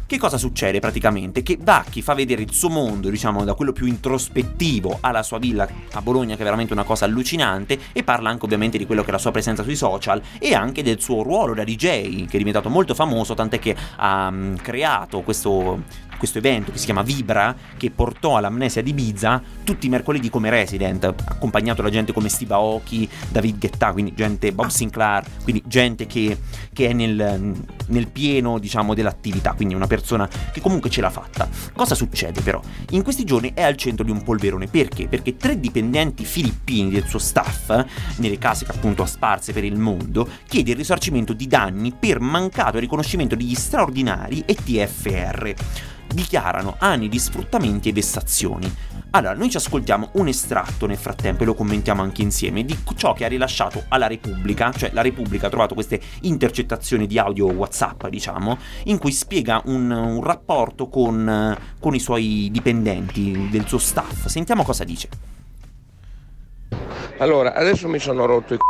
Che cosa succede praticamente? Che Vacchi fa vedere il suo mondo, diciamo, da quello più introspettivo alla sua villa a Bologna, che è veramente una cosa allucinante, e parla anche ovviamente di quello che è la sua presenza sui social e anche del suo ruolo da D J, che è diventato molto famoso, tant'è che ha um, creato questo... questo evento che si chiama Vibra, che portò all'Amnesia di Ibiza tutti i mercoledì come resident, accompagnato da gente come Steve Aoki, David Guetta, quindi gente, Bob Sinclair, quindi gente che, che è nel, nel pieno diciamo dell'attività, quindi una persona che comunque ce l'ha fatta. Cosa succede però? In questi giorni è al centro di un polverone. Perché? Perché tre dipendenti filippini del suo staff, nelle case che appunto ha sparse per il mondo, chiede il risarcimento di danni per mancato riconoscimento degli straordinari e T F R. dichiarano anni di sfruttamenti e vessazioni. Allora, noi ci ascoltiamo un estratto nel frattempo e lo commentiamo anche insieme di ciò che ha rilasciato alla Repubblica, cioè la Repubblica ha trovato queste intercettazioni di audio WhatsApp, diciamo, in cui spiega un, un rapporto con, con i suoi dipendenti, del suo staff. Sentiamo cosa dice. Allora, adesso mi sono rotto i c***o.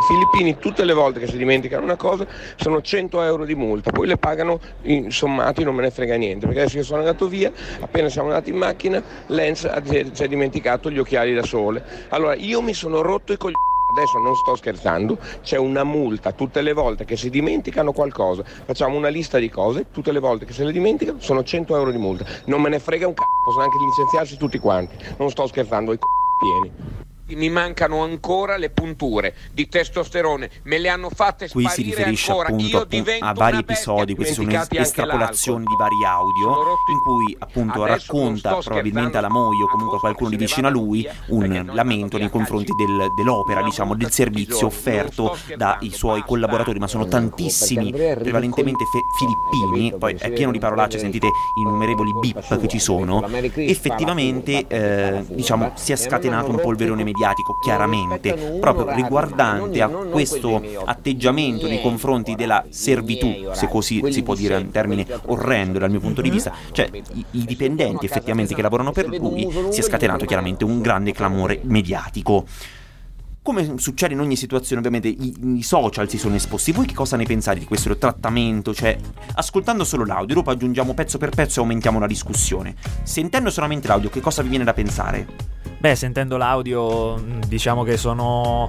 I filippini tutte le volte che si dimenticano una cosa sono cento euro di multa, poi le pagano in sommati, non me ne frega niente, perché adesso che sono andato via, appena siamo andati in macchina, Lenz si è dimenticato gli occhiali da sole. Allora io mi sono rotto i coglioni, adesso non sto scherzando, c'è una multa tutte le volte che si dimenticano qualcosa, facciamo una lista di cose, tutte le volte che se le dimenticano sono cento euro di multa, non me ne frega un c***o, possono anche licenziarsi tutti quanti, non sto scherzando, i c***i pieni. Mi mancano ancora le punture di testosterone, me le hanno fatte sparire. Qui si riferisce ancora, appunto io a vari episodi, queste sono estrapolazioni di vari audio in cui appunto adesso racconta probabilmente alla moglie o comunque a qualcuno di vicino a lui un lamento nei confronti del, dell'opera, diciamo, del servizio offerto dai suoi collaboratori, ma sono tantissimi, prevalentemente fe- filippini, poi è pieno di parolacce, sentite innumerevoli bip che ci sono, effettivamente eh, diciamo si è scatenato un polverone medico chiaramente, proprio riguardante a questo atteggiamento nei confronti della servitù, se così si può dire, un termine orrendo dal mio punto di vista, cioè i, i dipendenti effettivamente che lavorano per lui, si è scatenato chiaramente un grande clamore mediatico. Come succede in ogni situazione, ovviamente i, i social si sono esposti. Voi che cosa ne pensate di questo trattamento? Cioè, ascoltando solo l'audio, dopo aggiungiamo pezzo per pezzo e aumentiamo la discussione. Sentendo solamente l'audio, che cosa vi viene da pensare? Beh, sentendo l'audio, diciamo che sono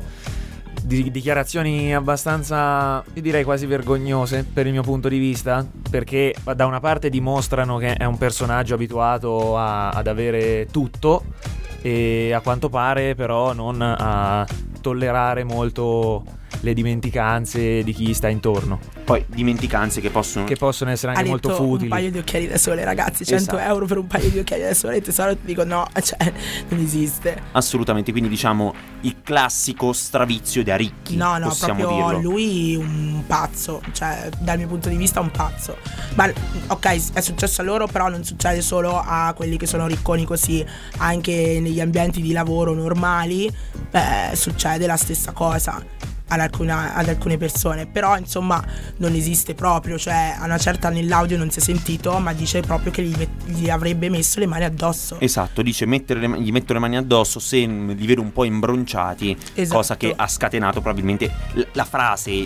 di- dichiarazioni abbastanza, io direi quasi vergognose per il mio punto di vista, perché da una parte dimostrano che è un personaggio abituato a- ad avere tutto e a quanto pare però non a tollerare molto le dimenticanze di chi sta intorno. Poi dimenticanze che possono che possono essere anche molto futili. Un paio di occhiali da sole, ragazzi, cento esatto. euro per un paio di occhiali da sole, e tesoro ti dico no, cioè non esiste. Assolutamente, quindi diciamo il classico stravizio da ricchi. No, no, possiamo proprio dirlo. Lui un pazzo, cioè dal mio punto di vista un pazzo. Ma ok, è successo a loro, però non succede solo a quelli che sono ricconi così, anche negli ambienti di lavoro normali, beh, succede la stessa cosa. Ad alcune, ad alcune persone, però insomma non esiste proprio, cioè a una certa nell'audio non si è sentito, ma dice proprio che gli, gli avrebbe messo le mani addosso. Esatto, dice mettere le, gli metto le mani addosso se li vedo un po' imbronciati, esatto. Cosa che ha scatenato probabilmente l- la frase, il,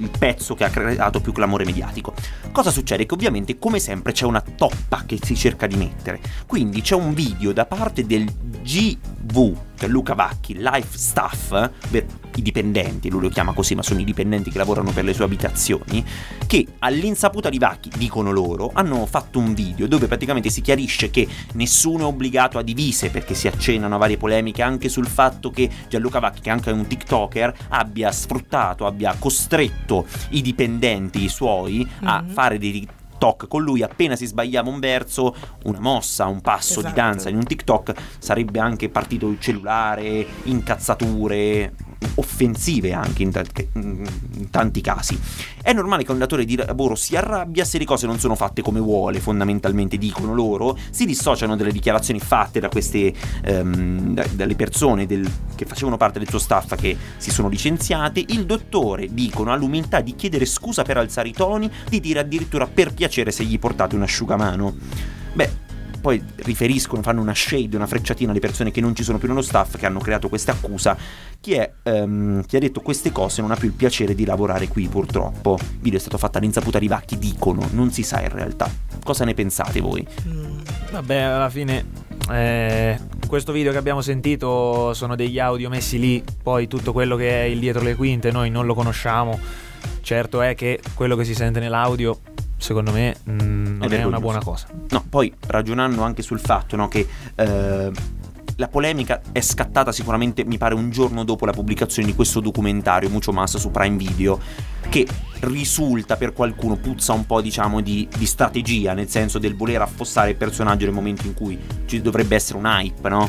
il pezzo che ha creato più clamore mediatico. Cosa succede? Che ovviamente come sempre c'è una toppa che si cerca di mettere, quindi c'è un video da parte del G V, Gianluca Vacchi, life staff, per i dipendenti, lui lo chiama così, ma sono i dipendenti che lavorano per le sue abitazioni, che all'insaputa di Vacchi, dicono loro, hanno fatto un video dove praticamente si chiarisce che nessuno è obbligato a divise, perché si accennano a varie polemiche anche sul fatto che Gianluca Vacchi, che anche è un TikToker, abbia sfruttato, abbia costretto i dipendenti i suoi a mm-hmm. fare dei TikTok con lui, appena si sbagliava un verso, una mossa, un passo esatto. di danza in un TikTok, sarebbe anche partito il cellulare, incazzature offensive anche in, t- in tanti casi. È normale che un datore di lavoro si arrabbia se le cose non sono fatte come vuole, fondamentalmente dicono loro, si dissociano dalle dichiarazioni fatte da queste um, da, dalle persone del, che facevano parte del suo staff che si sono licenziate. Il dottore, dicono, ha l'umiltà di chiedere scusa per alzare i toni, di dire addirittura per piacere se gli portate un asciugamano. Beh, poi riferiscono, fanno una shade, una frecciatina alle persone che non ci sono più nello staff, che hanno creato questa accusa. Chi, è, um, chi ha detto queste cose non ha più il piacere di lavorare qui, purtroppo. Il video è stato fatto all'insaputa di Vacchi, dicono, non si sa in realtà. Cosa ne pensate voi? Mm, vabbè, alla fine eh, questo video che abbiamo sentito sono degli audio messi lì, poi tutto quello che è il dietro le quinte noi non lo conosciamo. Certo è che quello che si sente nell'audio secondo me mh, non è, è una buona cosa. No, poi ragionando anche sul fatto, no, che eh, la polemica è scattata sicuramente, mi pare, un giorno dopo la pubblicazione di questo documentario Mucho Más su Prime Video, che risulta per qualcuno, puzza un po', diciamo, di, di strategia, nel senso del voler affossare il personaggio nel momento in cui ci dovrebbe essere un hype, no?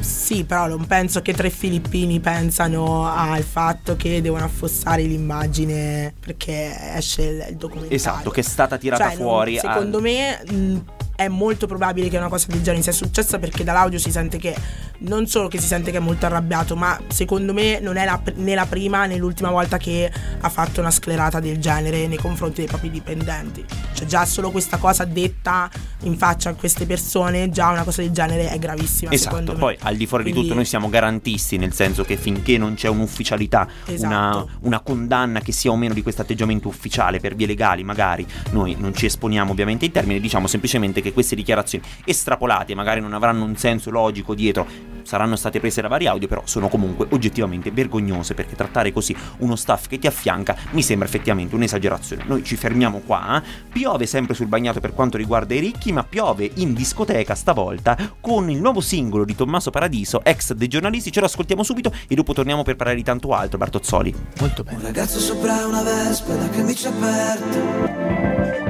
Sì, però non penso che tre filippini pensano al fatto che devono affossare l'immagine perché esce il, il documentario. Esatto, che è stata tirata cioè, fuori. Non, secondo a... me... Mh, è molto probabile che una cosa del genere sia successa, perché dall'audio si sente che non solo che si sente che è molto arrabbiato, ma secondo me non è la, né la prima né l'ultima volta che ha fatto una sclerata del genere nei confronti dei propri dipendenti. Cioè già solo questa cosa detta in faccia a queste persone, già una cosa del genere è gravissima. Esatto, secondo me. Poi al di fuori Quindi... di tutto noi siamo garantisti, nel senso che finché non c'è un'ufficialità, esatto. una, una condanna che sia o meno di questo atteggiamento ufficiale per vie legali magari, noi non ci esponiamo ovviamente in termini, diciamo semplicemente che queste dichiarazioni estrapolate magari non avranno un senso logico dietro, saranno state prese da vari audio, però sono comunque oggettivamente vergognose, perché trattare così uno staff che ti affianca mi sembra effettivamente un'esagerazione. Noi ci fermiamo qua, piove sempre sul bagnato per quanto riguarda i ricchi, ma piove in discoteca stavolta con il nuovo singolo di Tommaso Paradiso, ex dei giornalisti, ce lo ascoltiamo subito e dopo torniamo per parlare di tanto altro. Bartozzoli. Molto bene. Un ragazzo sopra una vespa, la camicia aperta,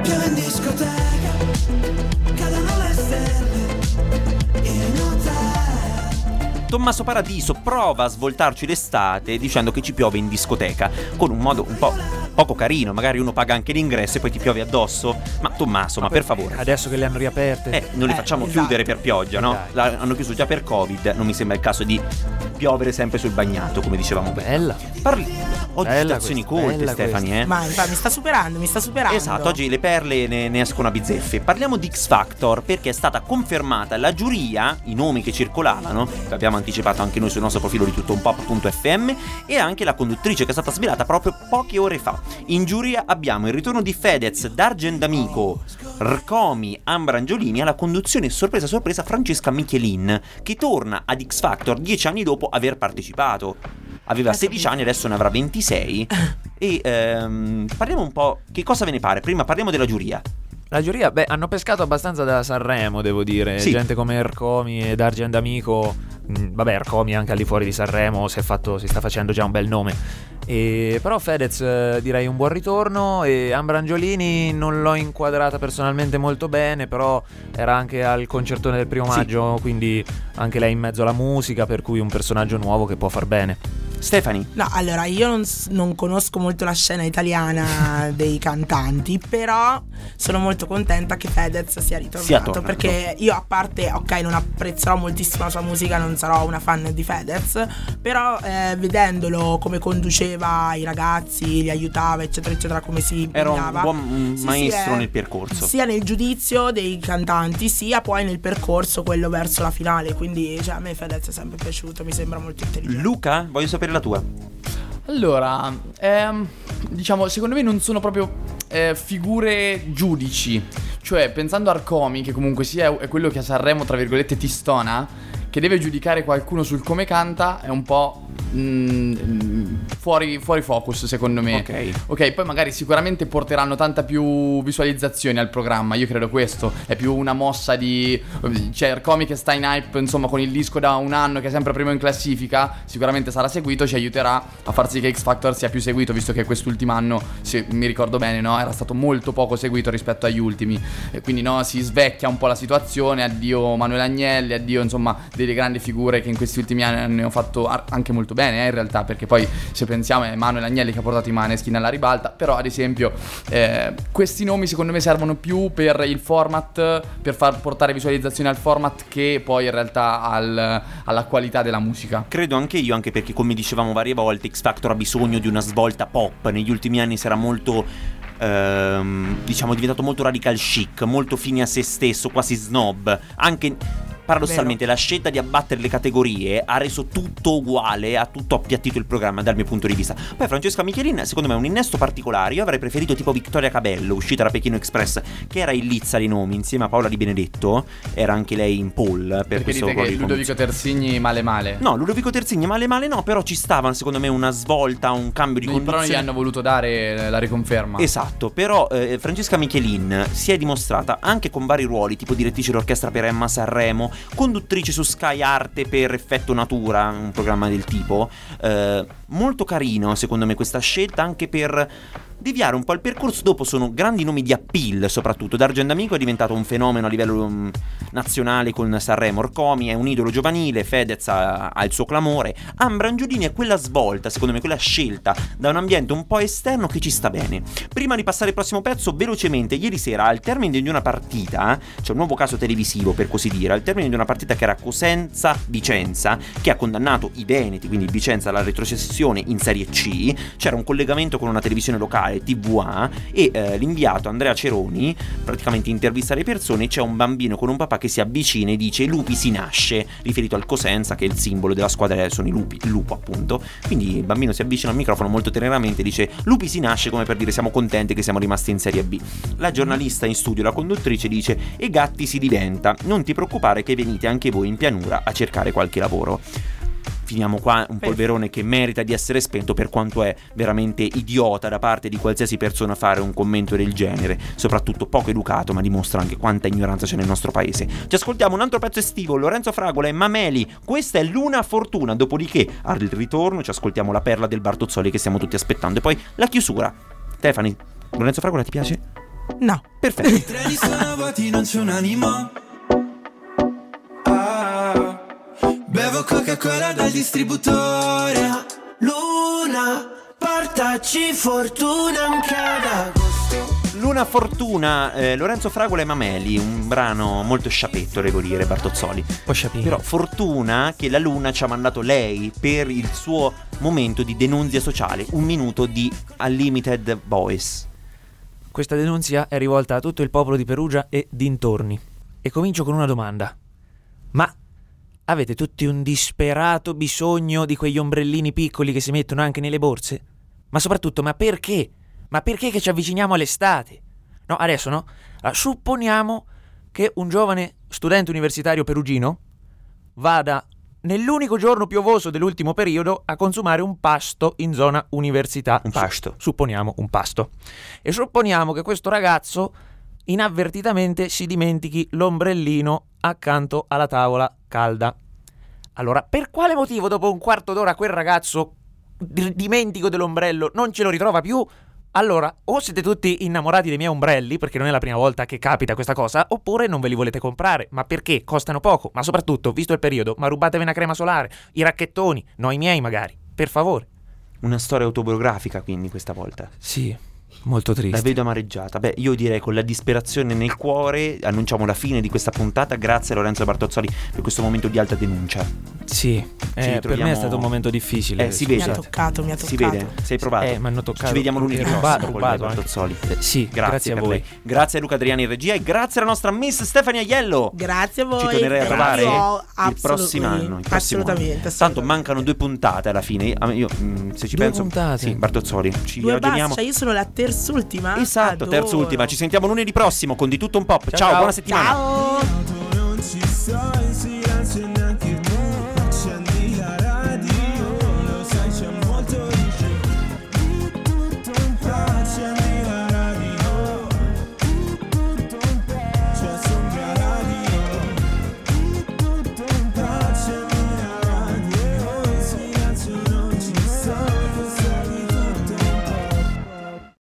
piove in discoteca, cadono le stelle in hotel. Tommaso Paradiso prova a svoltarci l'estate dicendo che ci piove in discoteca, con un modo un po' poco carino, magari uno paga anche l'ingresso e poi ti piove addosso. Ma Tommaso, ma, ma per, per favore, adesso che le hanno riaperte eh, non le eh, facciamo esatto. chiudere per pioggia, no? La, hanno chiuso già per Covid, non mi sembra il caso di piovere sempre sul bagnato, come dicevamo. Bella Parli... oggi bella citazioni questa, colte, Stephany eh? Ma infatti mi sta superando, mi sta superando esatto, oggi le perle ne, ne escono a bizzeffe. Parliamo di X Factor, perché è stata confermata la giuria, i nomi che circolavano, che abbiamo anticipato anche noi sul nostro profilo di tutto un pop punto effe emme, e anche la conduttrice, che è stata svelata proprio poche ore fa. In giuria abbiamo il ritorno di Fedez, Dargen D'Amico, Rcomi, Ambra Angiolini, alla conduzione sorpresa sorpresa Francesca Michelin, che torna ad X Factor dieci anni dopo aver partecipato. Aveva sedici anni, adesso ne avrà ventisei. E ehm, parliamo un po', che cosa ve ne pare? Prima parliamo della giuria. La giuria, beh, hanno pescato abbastanza da Sanremo, devo dire, sì. Gente come Rcomi e Dargen D'Amico. Vabbè, Rcomi anche al di fuori di Sanremo si è fatto, si sta facendo già un bel nome. E però Fedez eh, direi un buon ritorno, e Ambra Angiolini non l'ho inquadrata personalmente molto bene, però era anche al concertone del primo maggio, sì. Quindi anche lei in mezzo alla musica, per cui un personaggio nuovo che può far bene. Stephany. No, allora io non, non conosco molto la scena italiana dei cantanti, però sono molto contenta che Fedez sia ritornato, perché io, a parte, ok, non apprezzerò moltissimo la sua musica, non sarò una fan di Fedez, però eh, vedendolo come conduceva i ragazzi, li aiutava, eccetera eccetera, come si impegnava, era un buon maestro, sì, sì, nel percorso, sia nel giudizio dei cantanti, sia poi nel percorso quello verso la finale. Quindi cioè, a me Fedez è sempre piaciuto, mi sembra molto intelligente. Luca, voglio sapere la tua. Allora, ehm, diciamo, secondo me non sono proprio eh, figure giudici. Cioè, pensando a Rcomi, che comunque sia è quello che a Sanremo, tra virgolette, ti stona, che deve giudicare qualcuno sul come canta, è un po' mh, fuori, fuori focus, secondo me. Ok. Ok, poi magari sicuramente porteranno tanta più visualizzazione al programma, io credo questo. È più una mossa di... cioè, Rcomi che sta in hype, insomma, con il disco da un anno, che è sempre primo in classifica, sicuramente sarà seguito, ci aiuterà a far sì che X Factor sia più seguito, visto che quest'ultimo anno, se mi ricordo bene, no, era stato molto poco seguito rispetto agli ultimi. E quindi, no, si svecchia un po' la situazione, addio Manuel Agnelli, addio, insomma, delle grandi figure che in questi ultimi anni hanno fatto anche molto bene, eh, in realtà, perché poi se pensiamo è Manuel Agnelli che ha portato i Maneskin alla ribalta, però ad esempio eh, questi nomi secondo me servono più per il format, per far portare visualizzazione al format, che poi in realtà al, alla qualità della musica. Credo anche io, anche perché, come dicevamo varie volte, X Factor ha bisogno di una svolta pop. Negli ultimi anni si era molto... Ehm, diciamo diventato molto radical chic, molto fine a se stesso, quasi snob. Anche paradossalmente Vero. La scelta di abbattere le categorie ha reso tutto uguale, ha tutto appiattito il programma dal mio punto di vista. Poi Francesca Michelin secondo me è un innesto particolare. Io avrei preferito tipo Vittoria Cabello, uscita da Pechino Express, che era in lizza di nomi insieme a Paola Di Benedetto, era anche lei in poll per perché questo dite che Ludovico condizioni. Terzigni male male no Ludovico Terzigni male male no però ci stavano secondo me una svolta, un cambio di condizioni, però gli hanno voluto dare la riconferma. Esatto. Però eh, Francesca Michelin si è dimostrata anche con vari ruoli, tipo direttrice d'orchestra per Emma Sanremo, conduttrice su Sky Arte per Effetto Natura, un programma del tipo, eh, molto carino secondo me questa scelta, anche per deviare un po' il percorso. Dopo sono grandi nomi di appeal, soprattutto D'Argento Amico è diventato un fenomeno a livello um, nazionale con Sanremo, Orcomi è un idolo giovanile, Fedez ha, ha il suo clamore, Ambra Angiolini è quella svolta, secondo me quella scelta da un ambiente un po' esterno che ci sta bene. Prima di passare al prossimo pezzo, velocemente, ieri sera al termine di una partita, c'è cioè un nuovo caso televisivo per così dire, al termine di una partita che era Cosenza-Vicenza, che ha condannato i veneti, quindi Vicenza alla retrocessione in Serie C, c'era un collegamento con una televisione locale, T V A, e eh, l'inviato Andrea Ceroni praticamente intervista le persone, c'è un bambino con un papà che si avvicina e dice lupi si nasce, riferito al Cosenza che è il simbolo della squadra, sono i lupi, il lupo appunto, quindi il bambino si avvicina al microfono molto teneramente e dice lupi si nasce, come per dire siamo contenti che siamo rimasti in Serie B. La giornalista in studio, la conduttrice, dice e gatti si diventa, non ti preoccupare che venite anche voi in pianura a cercare qualche lavoro. Finiamo qua un polverone che merita di essere spento, per quanto è veramente idiota da parte di qualsiasi persona fare un commento del genere, soprattutto poco educato, ma dimostra anche quanta ignoranza c'è nel nostro paese. Ci ascoltiamo un altro pezzo estivo, Lorenzo Fragola e Mameli, questa è Luna Fortuna, dopodiché al ritorno ci ascoltiamo la perla del Bartozzoli che stiamo tutti aspettando e poi la chiusura. Stephany, Lorenzo Fragola ti piace? No. Perfetto. I treni sono vuoti, non c'è un'anima. Ah, bevo Coca-Cola dal distributore. Luna, portaci fortuna anche ad agosto. Luna Fortuna, eh, Lorenzo Fragola e Mameli, un brano molto sciapetto, devo dire, Bartozzoli. Un po' sciapino. Però fortuna che la luna ci ha mandato lei per il suo momento di denunzia sociale, un minuto di Unlimited Voice. Questa denunzia è rivolta a tutto il popolo di Perugia e dintorni. E comincio con una domanda. Ma avete tutti un disperato bisogno di quegli ombrellini piccoli che si mettono anche nelle borse? Ma soprattutto, ma perché? Ma perché che ci avviciniamo all'estate? No, adesso no. Supponiamo che un giovane studente universitario perugino vada nell'unico giorno piovoso dell'ultimo periodo a consumare un pasto in zona università. Un pasto. Supponiamo un pasto. E supponiamo che questo ragazzo inavvertitamente si dimentichi l'ombrellino accanto alla tavola calda. Allora, per quale motivo dopo un quarto d'ora quel ragazzo dimentico dell'ombrello non ce lo ritrova più? Allora, o siete tutti innamorati dei miei ombrelli, perché non è la prima volta che capita questa cosa, oppure non ve li volete comprare, ma perché? Costano poco, ma soprattutto, visto il periodo, ma rubatevi una crema solare, i racchettoni, no i miei magari, per favore. Una storia autobiografica quindi questa volta. Sì, molto triste. La vedo amareggiata. Beh, io direi con la disperazione nel cuore annunciamo la fine di questa puntata. Grazie a Lorenzo Bartozzoli per questo momento di alta denuncia. Sì, eh, per me è stato un momento difficile. Eh, si vede. Mi ha toccato, mi ha toccato. Si vede, sei provato. Eh, mi hanno toccato. Ci vediamo lunedì prossimo con Bartozzoli. Eh, sì, grazie, grazie a voi. Lei. Grazie a Luca Adriani in regia e grazie alla nostra Miss Stephany Aiello. Grazie a voi. Ci tornerei a trovare il prossimo anno. Il prossimo assolutamente, assolutamente. Tanto mancano due puntate alla fine. Io mh, se ci due penso puntate. Sì, Bartozzoli, ci due ragioniamo. Basta, io sono la terz'ultima. Esatto, adoro. Terz'ultima. Ci sentiamo lunedì prossimo con Di tutto un pop. Ciao, ciao, ciao. Buona settimana. Ciao.